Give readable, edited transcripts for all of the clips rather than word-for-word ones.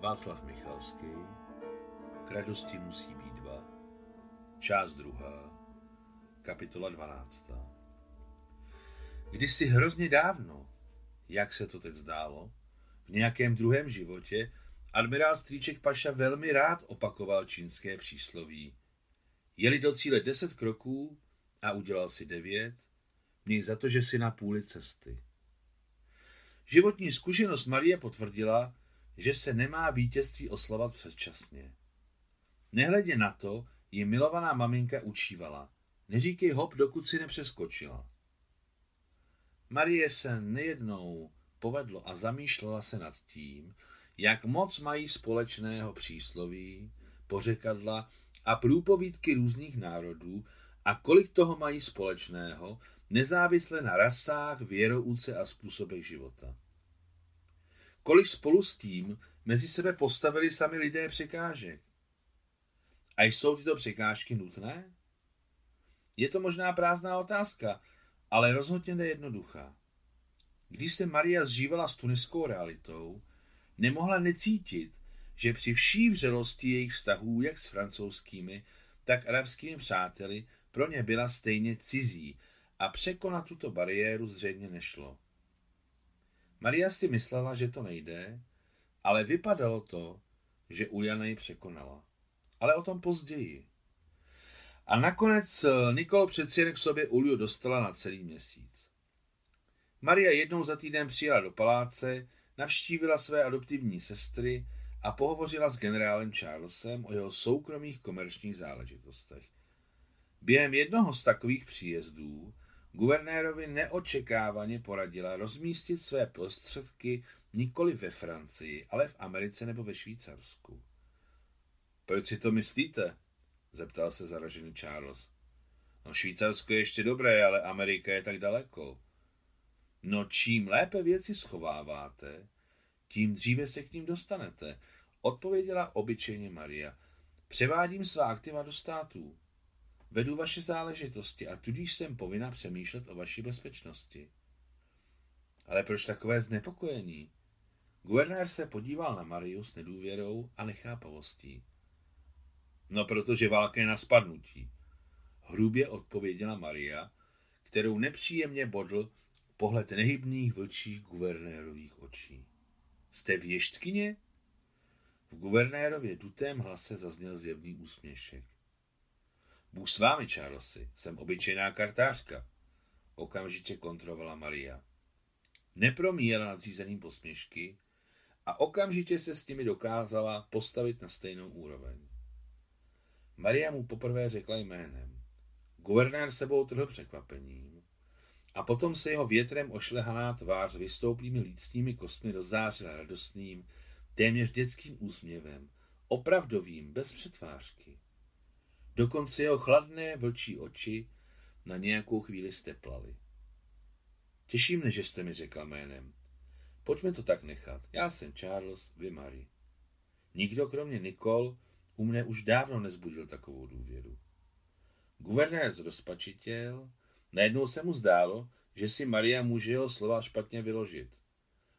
Václav Michalský, K radosti musí být dva, část druhá, kapitola 12. Kdysi hrozně dávno, jak se to teď zdálo, v nějakém druhém životě admirál Stříček Paša velmi rád opakoval čínské přísloví. Jeli do cíle 10 kroků a udělal si 9, měj za to, že si na půli cesty. Životní zkušenost Marie potvrdila, že se nemá vítězství oslavat předčasně. Nehledě na to ji milovaná maminka učívala. Neříkej hop, dokud si nepřeskočila. Marie se nejednou povedlo a zamýšlela se nad tím, jak moc mají společného přísloví, pořekadla a průpovídky různých národů a kolik toho mají společného, nezávisle na rasách, věrouce a způsobech života. Kolik spolu s tím mezi sebe postavili sami lidé překážek? A jsou tyto překážky nutné? Je to možná prázdná otázka, ale rozhodně nejednoduchá. Když se Maria zžívala s tuniskou realitou, nemohla necítit, že při vší vřelosti jejich vztahů jak s francouzskými, tak arabskými přáteli pro ně byla stejně cizí a překonat tuto bariéru zřejmě nešlo. Maria si myslela, že to nejde, ale vypadalo to, že Uliana ji překonala. Ale o tom později. A nakonec Nikolo přeci jen k sobě Uliu dostala na celý měsíc. Maria jednou za týden přijela do paláce, navštívila své adoptivní sestry a pohovořila s generálem Charlesem o jeho soukromých komerčních záležitostech. Během jednoho z takových příjezdů guvernérovi neočekávaně poradila rozmístit své prostředky nikoli ve Francii, ale v Americe nebo ve Švýcarsku. Proč si to myslíte? Zeptal se zaražený Charles. No, Švýcarsko je ještě dobré, ale Amerika je tak daleko. No, čím lépe věci schováváte, tím dříve se k ním dostanete, odpověděla obyčejně Maria. Převádím svá aktiva do států. Vedu vaše záležitosti a tudíž jsem povinna přemýšlet o vaší bezpečnosti. Ale proč takové znepokojení? Guvernér se podíval na Mariu s nedůvěrou a nechápavostí. No, protože válka je na spadnutí, hrubě odpověděla Maria, kterou nepříjemně bodl pohled nehybných vlčích guvernérových očí. Jste věštkyně? V guvernérově dutém hlase zazněl zjevný úsměšek. Bůh s vámi, Charlesi, jsem obyčejná kartářka, okamžitě kontrovala Maria. Nepromíjela nadřízeným posměšky a okamžitě se s nimi dokázala postavit na stejnou úroveň. Maria mu poprvé řekla jménem. Guvernér sebou trhl překvapením a potom se jeho větrem ošlehaná tvář vystouplými lícními kostmi rozzářila radostným, téměř dětským úsměvem, opravdovým, bez přetvářky. Dokonce jeho chladné vlčí oči na nějakou chvíli steplaly. Těší mne, že jste mi řekla jménem. Pojďme to tak nechat. Já jsem Charles, vy Marie. Nikdo kromě Nicole u mne už dávno nezbudil takovou důvěru. Guvernér zrozpačitěl, najednou se mu zdálo, že si Maria může jeho slova špatně vyložit.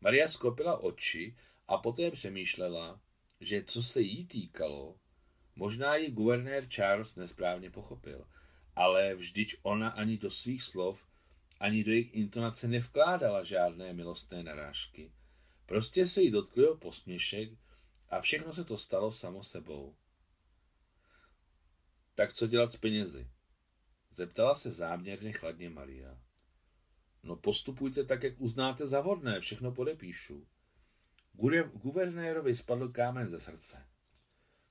Maria sklopila oči a poté přemýšlela, že co se jí týkalo, možná ji guvernér Charles nesprávně pochopil, ale vždyť ona ani do svých slov, ani do jejich intonace nevkládala žádné milostné narážky. Prostě se jí dotkl jeho posměšek a všechno se to stalo samo sebou. Tak co dělat s penězi? Zeptala se záměrně chladně Maria. No, postupujte tak, jak uznáte za vhodné, všechno podepíšu. Guvernérovi spadl kámen ze srdce.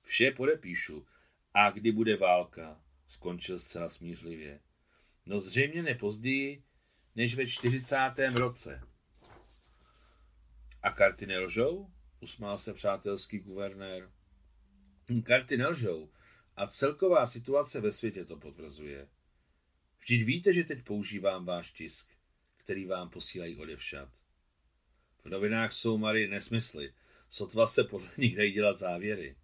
Vše podepíšu. A kdy bude válka? Skončil zcela smířlivě. No, zřejmě nepozději, než ve 40. roce. A karty nelžou? Usmál se přátelský guvernér. Karty nelžou a celková situace ve světě to potvrzuje. Vždyť víte, že teď používám váš tisk, který vám posílají odevšad. V novinách jsou, Marie, nesmysly. Sotva se podle nich dají dělat závěry.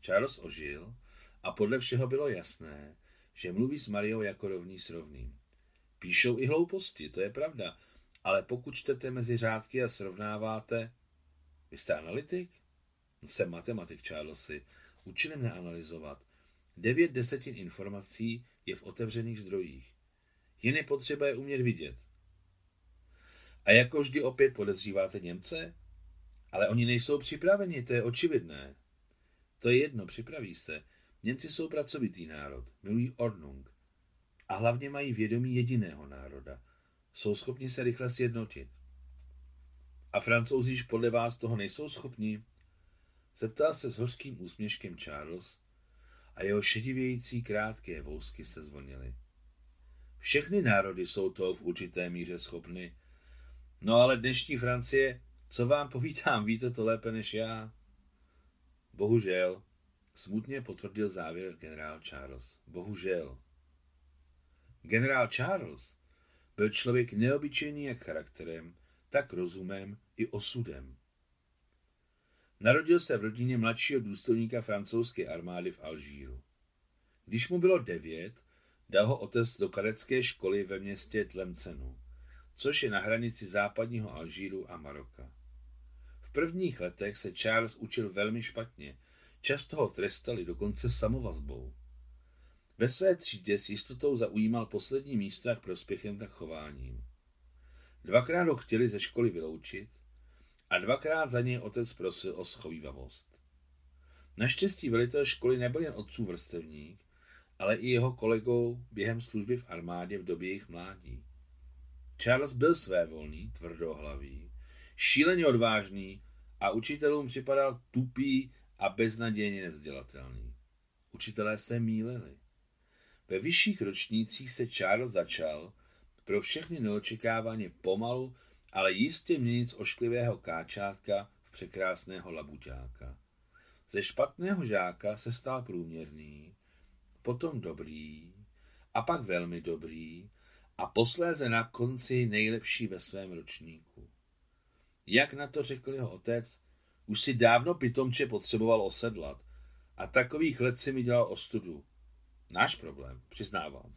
Charles ožil a podle všeho bylo jasné, že mluví s Mariou jako rovný s rovným. Píšou i hlouposti, to je pravda, ale pokud čtete mezi řádky a srovnáváte... Vy jste analytik? Jsem matematik, Charlesi. Učili mne analyzovat. 9/10 informací je v otevřených zdrojích. Jen je potřeba je umět vidět. A jako vždy opět podezříváte Němce? Ale oni nejsou připraveni, to je očividné. To je jedno, připraví se. Němci jsou pracovitý národ, milují Ordnung. A hlavně mají vědomí jediného národa. Jsou schopni se rychle sjednotit. A Francouzi již podle vás toho nejsou schopni? Zeptal se s hořkým úsměškem Charles a jeho šedivějící krátké vousky se zvonily. Všechny národy jsou toho v určité míře schopny. No ale dnešní Francie, co vám povídám, víte to lépe než já. Bohužel, smutně potvrdil závěr generál Charles. Bohužel. Generál Charles byl člověk neobyčejný jak charakterem, tak rozumem i osudem. Narodil se v rodině mladšího důstojníka francouzské armády v Alžíru. Když mu bylo 9, dal ho otec do kadecké školy ve městě Tlemcenu, což je na hranici západního Alžíru a Maroka. V prvních letech se Charles učil velmi špatně, často ho trestali dokonce samovazbou. Ve své třídě s jistotou zaujímal poslední místo jak prospěchem, tak chováním. 2krát ho chtěli ze školy vyloučit a 2krát za něj otec prosil o schovívavost. Naštěstí velitel školy nebyl jen otcův vrstevník, ale i jeho kolegou během služby v armádě v době jejich mládí. Charles byl svévolný, tvrdohlavý, šíleně odvážný a učitelům připadal tupý a beznadějně nevzdělatelný. Učitelé se mýlili. Ve vyšších ročnících se Charles začal pro všechny neočekávaně pomalu, ale jistě měnit z ošklivého káčátka v překrásného labuťáka. Ze špatného žáka se stal průměrný, potom dobrý a pak velmi dobrý a posléze na konci nejlepší ve svém ročníku. Jak na to řekl jeho otec, už si dávno pitomče potřeboval osedlat a takových let si mi dělal ostudu. Náš problém, přiznávám.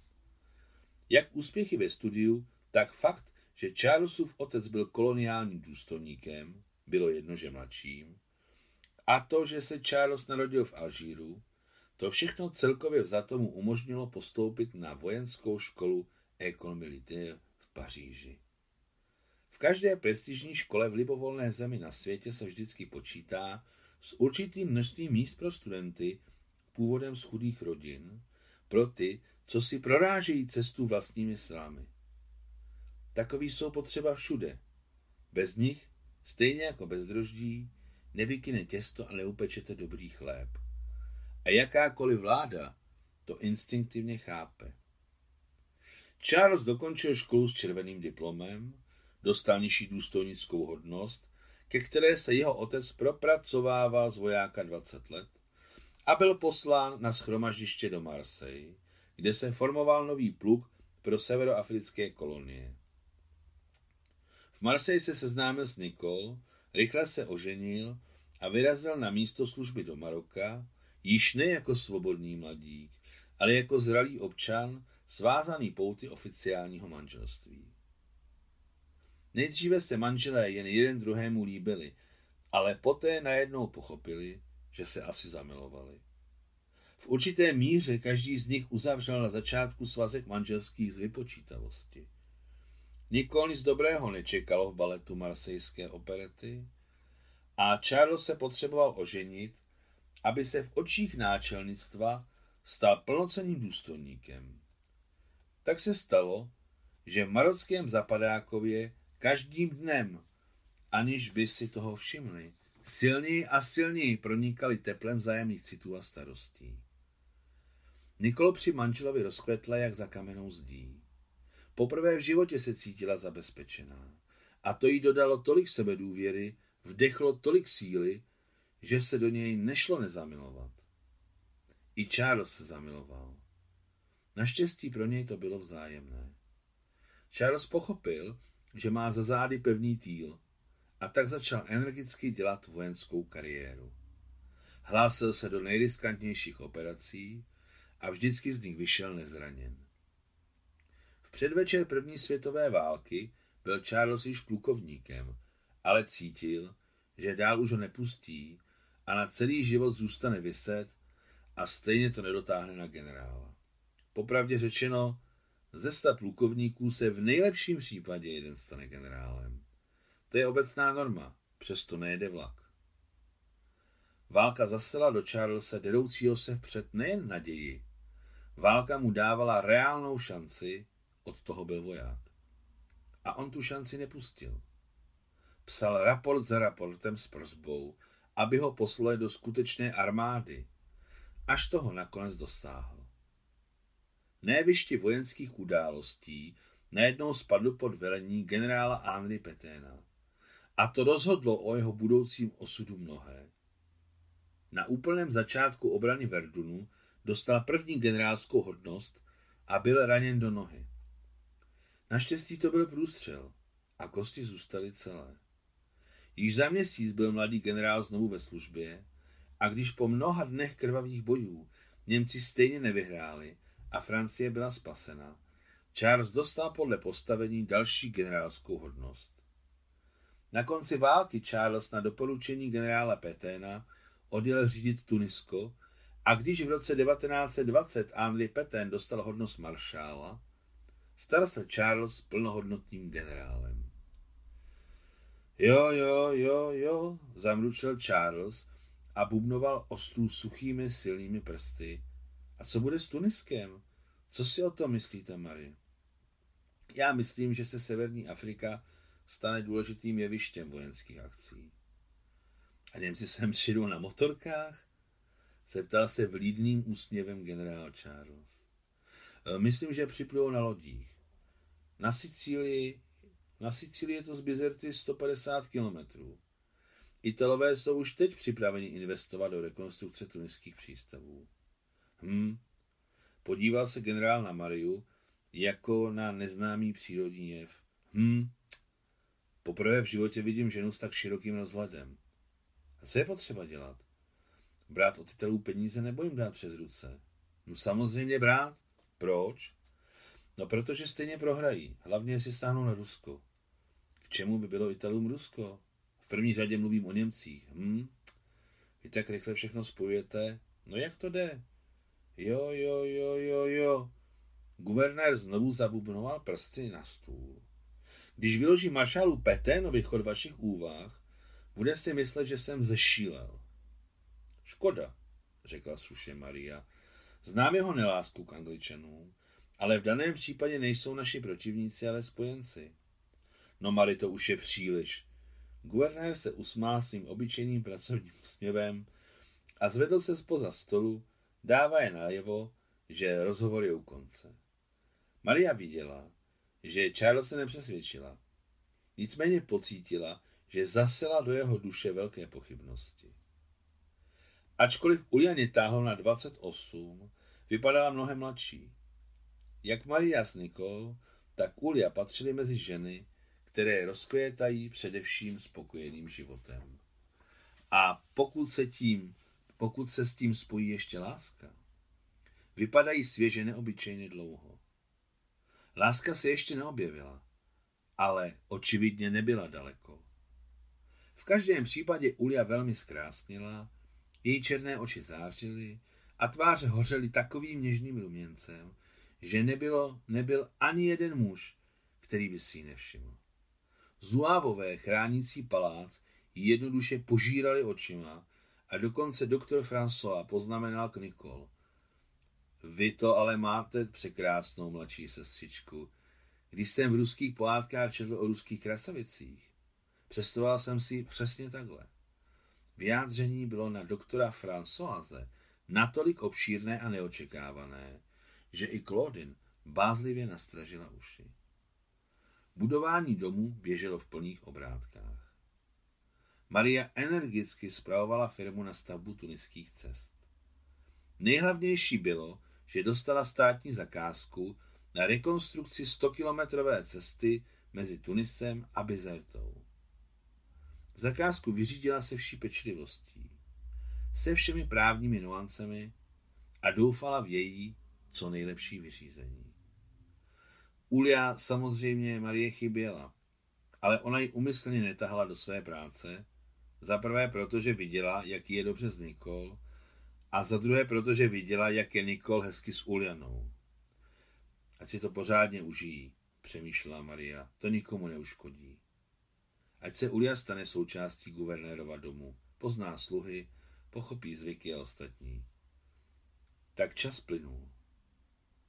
Jak úspěchy ve studiu, tak fakt, že Charlesův otec byl koloniálním důstojníkem, bylo jedno, že mladším, a to, že se Charles narodil v Alžíru, to všechno celkově vzato mu umožnilo postoupit na vojenskou školu École Militaire v Paříži. V každé prestižní škole v libovolné zemi na světě se vždycky počítá s určitým množstvím míst pro studenty původem z chudých rodin, pro ty, co si prorážejí cestu vlastními silami. Takoví jsou potřeba všude. Bez nich, stejně jako bez droždí, nevykyne těsto a neupečete dobrý chléb. A jakákoliv vláda to instinktivně chápe. Charles dokončil školu s červeným diplomem, dostal nižší důstojnickou hodnost, ke které se jeho otec propracovával z vojáka 20 let a byl poslán na shromaždiště do Marseille, kde se formoval nový pluk pro severoafrické kolonie. V Marseille se seznámil s Nicole, rychle se oženil a vyrazil na místo služby do Maroka, již ne jako svobodný mladík, ale jako zralý občan, svázaný pouty oficiálního manželství. Nejdříve se manželé jen jeden druhému líbili, ale poté najednou pochopili, že se asi zamilovali. V určité míře každý z nich uzavřel na začátku svazek manželských z vypočítavosti. Nikoli nic dobrého nečekalo v baletu marsejské operety a Charles se potřeboval oženit, aby se v očích náčelnictva stal plnocenným důstojníkem. Tak se stalo, že v marockém Zapadákově každým dnem, aniž by si toho všimli, silněji a silněji pronikali teplem vzájemných citů a starostí. Nikolo při manželovi rozkvetla jak za kamennou zdí. Poprvé v životě se cítila zabezpečená a to jí dodalo tolik sebedůvěry, vdechlo tolik síly, že se do něj nešlo nezamilovat. I Charles se zamiloval. Naštěstí pro něj to bylo vzájemné. Charles pochopil, že má za zády pevný týl a tak začal energicky dělat vojenskou kariéru. Hlásil se do nejriskantnějších operací a vždycky z nich vyšel nezraněn. V předvečer první světové války byl Charles již plukovníkem, ale cítil, že dál už ho nepustí a na celý život zůstane viset a stejně to nedotáhne na generála. Popravdě řečeno, ze 100 plukovníků se v nejlepším případě jeden stane generálem. To je obecná norma, přesto nejede vlak. Válka zasela do Charlesa dedoucího se vpřed nejen naději. Válka mu dávala reálnou šanci, od toho byl voják. A on tu šanci nepustil. Psal raport za raportem s prosbou, aby ho poslali do skutečné armády, až toho nakonec dosáhl. Nevišti vojenských událostí najednou spadl pod velení generála André Pétaina. A to rozhodlo o jeho budoucím osudu mnohé. Na úplném začátku obrany Verdunu dostal první generálskou hodnost a byl raněn do nohy. Naštěstí to byl průstřel a kosti zůstaly celé. Již za měsíc byl mladý generál znovu ve službě a když po mnoha dnech krvavých bojů Němci stejně nevyhráli a Francie byla spasena, Charles dostal podle postavení další generálskou hodnost. Na konci války Charles na doporučení generála Pétaina odjel řídit Tunisko a když v roce 1920 André Pétain dostal hodnost maršála, stal se Charles plnohodnotným generálem. Jo, zamručil Charles a bubnoval o stůl suchými silnými prsty. A co bude s Tuniskem? Co si o tom myslíte, Marie? Já myslím, že se severní Afrika stane důležitým jevištěm vojenských akcí. A Němci sem přijdou na motorkách? Zeptal se vlídným úsměvem generál Charles. Myslím, že připlujou na lodích. Na Sicílii je to z Bizerty 150 kilometrů. Italové jsou už teď připraveni investovat do rekonstrukce tuniských přístavů. Podíval se generál na Mariu jako na neznámý přírodní jev. Poprvé v životě vidím ženu s tak širokým rozhledem. A co je potřeba dělat? Brát od Italů peníze nebo jim dát přes ruce? No samozřejmě brát. Proč? No protože stejně prohrají, hlavně si stáhnou na Rusko. K čemu by bylo Italům Rusko? V první řadě mluvím o Němcích. Vy tak rychle všechno spojujete. No jak to jde? Jo. Guvernér znovu zabubnoval prsty na stůl. Když vyloží maršálu Pétainovi chod vašich úvah, bude si myslet, že jsem zešílel. Škoda, řekla suše Maria. Znám jeho nelásku k Angličanům, ale v daném případě nejsou naši protivníci, ale spojenci. No Mary, to už je příliš. Guvernér se usmál svým obyčejným pracovním úsměvem a zvedl se spoza stolu, dávaje najevo, že rozhovor je u konce. Maria viděla, že Charles se nepřesvědčila. Nicméně pocítila, že zasela do jeho duše velké pochybnosti. Ačkoliv Ulianě táhlo na 28, vypadala mnohem mladší. Jak Maria s Nicole, tak Ulia patřily mezi ženy, které rozkvětají především spokojeným životem. A pokud se s tím spojí ještě láska, vypadají svěže neobyčejně dlouho. Láska se ještě neobjevila, ale očividně nebyla daleko. V každém případě Ulia velmi zkrásnila, její černé oči zářily a tváře hořely takovým něžným ruměncem, že nebyl ani jeden muž, který by si ji nevšiml. Zouávové chránící palác ji jednoduše požírali očima a dokonce doktor François poznamenal k Nicole. Vy to ale máte překrásnou mladší sestřičku. Když jsem v ruských pohádkách četl o ruských krasavicích, představoval jsem si přesně takhle. Vyjádření bylo na doktora Françoise natolik obšírné a neočekávané, že i Claudine bázlivě nastražila uši. Budování domu běželo v plných obrátkách. Maria energicky spravovala firmu na stavbu tuniských cest. Nejhlavnější bylo, že dostala státní zakázku na rekonstrukci 100-kilometrové cesty mezi Tunisem a Bizertou. Zakázku vyřídila se vší pečlivostí, se všemi právními nuancemi a doufala v její co nejlepší vyřízení. Ulia samozřejmě Marie chyběla, ale ona ji umyslně netahala do své práce, Za prvé, protože viděla, jaký je dobře s Nicole, a za druhé, protože viděla, jak je Nicole hezky s Ulianou. Ať si to pořádně užijí, přemýšlela Maria, to nikomu neuškodí. Ať se Ulia stane součástí guvernérova domu, pozná sluhy, pochopí zvyky a ostatní. Tak čas plynul.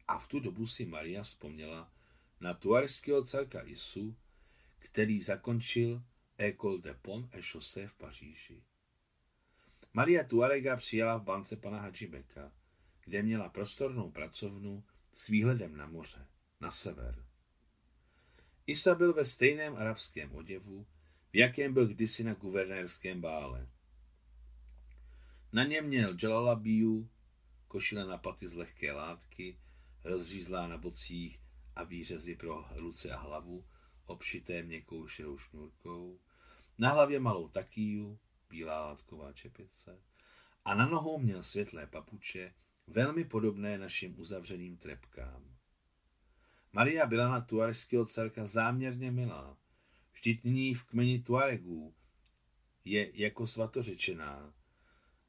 A v tu dobu si Maria vzpomněla na tuarežského carka Isu, který zakončil École des Ponts et Chaussées v Paříži. Maria Tuarega přijala v bance pana Hadžibeka, kde měla prostornou pracovnu s výhledem na moře, na sever. Isa byl ve stejném arabském oděvu, v jakém byl kdysi na guvernérském bále. Na něm měl dželalabíju, košile na paty z lehké látky, rozřízlá na bocích a výřezy pro ruce a hlavu, obšité měkkou širou šňůrkou, na hlavě malou takíju, bílá látková čepice, a na nohou měl světlé papuče, velmi podobné našim uzavřeným trepkám. Maria byla na tuarežského carka záměrně milá, vždyť nyní v kmeni Tuaregů je jako svatořečená,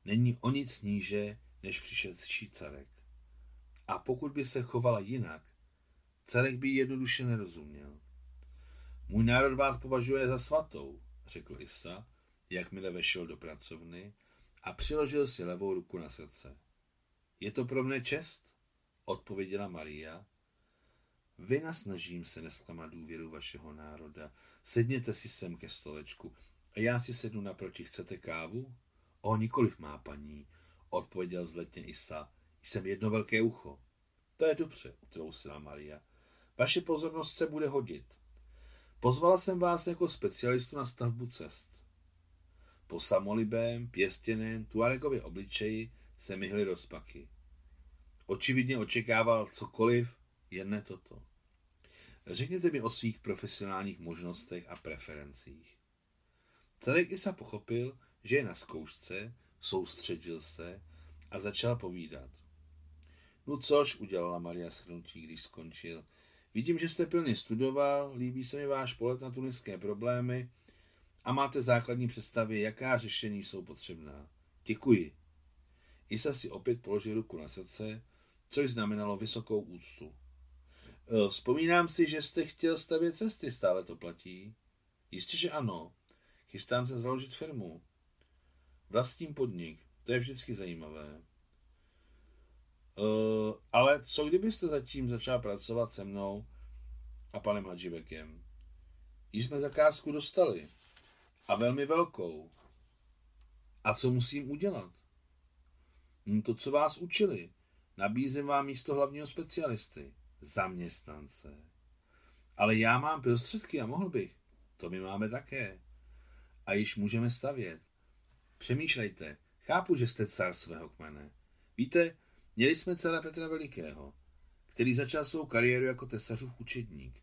není o nic níže, než přišedší carek. A pokud by se chovala jinak, carek by jednoduše nerozuměl. Můj národ vás považuje za svatou, řekl Isa, jakmile vešel do pracovny a přiložil si levou ruku na srdce. Je to pro mne čest, odpověděla Maria. Vynasnažím se nesklamat důvěru vašeho národa. Sedněte si sem ke stolečku a já si sednu naproti. Chcete kávu? O, nikoliv má paní, odpověděl vzletně Isa. Jsem jedno velké ucho. To je dobře, utrousila Maria. Vaše pozornost se bude hodit. Pozvala jsem vás jako specialistu na stavbu cest. Po samolibém, pěstěném, tuaregově obličeji se myhly rozpaky. Očividně očekával cokoliv, jen ne toto. Řekněte mi o svých profesionálních možnostech a preferencích. Carek Isa pochopil, že je na zkoušce, soustředil se a začal povídat. No což, udělala Maria shrnutí, když skončil. Vidím, že jste pilně studoval, líbí se mi váš pohled na tuniské problémy a máte základní představy, jaká řešení jsou potřebná. Děkuji. Isa si opět položil ruku na srdce, což znamenalo vysokou úctu. Vzpomínám si, že jste chtěl stavět cesty, stále to platí? Jistě, že ano. Chystám se založit firmu. Vlastním podnik, to je vždycky zajímavé. Ale co kdybyste zatím začal pracovat se mnou a panem Hadžibekem? Již jsme zakázku dostali. A velmi velkou. A co musím udělat? To, co vás učili. Nabízím vám místo hlavního specialisty. Zaměstnance. Ale já mám prostředky a mohl bych. To my máme také. A již můžeme stavět. Přemýšlejte. Chápu, že jste car svého kmene. Víte, měli jsme cara Petra Velikého, který začal svou kariéru jako tesařův učedník.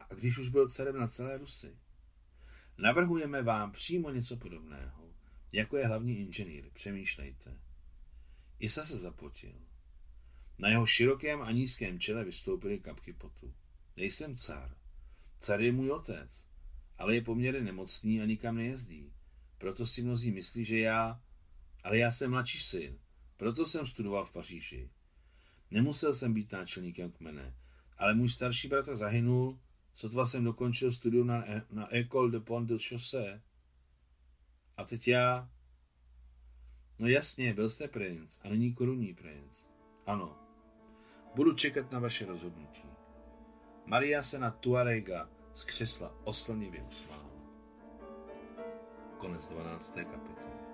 A když už byl carem na celé Rusy. Navrhujeme vám přímo něco podobného, jako je hlavní inženýr. Přemýšlejte. Isa se zapotil. Na jeho širokém a nízkém čele vystoupily kapky potu. Nejsem car. Car je můj otec, ale je poměrně nemocný a nikam nejezdí. Proto si mnozí myslí, že já jsem mladší syn. Proto jsem studoval v Paříži. Nemusel jsem být náčelníkem kmene, ale můj starší bratr zahynul, sotva jsem dokončil studium na École des Ponts et Chaussées. A teď já? No jasně, byl jste princ a nyní korunní princ. Ano. Budu čekat na vaše rozhodnutí. Maria se na Tuarega z křesla oslnivě usmála. Konec 12. kapitoly.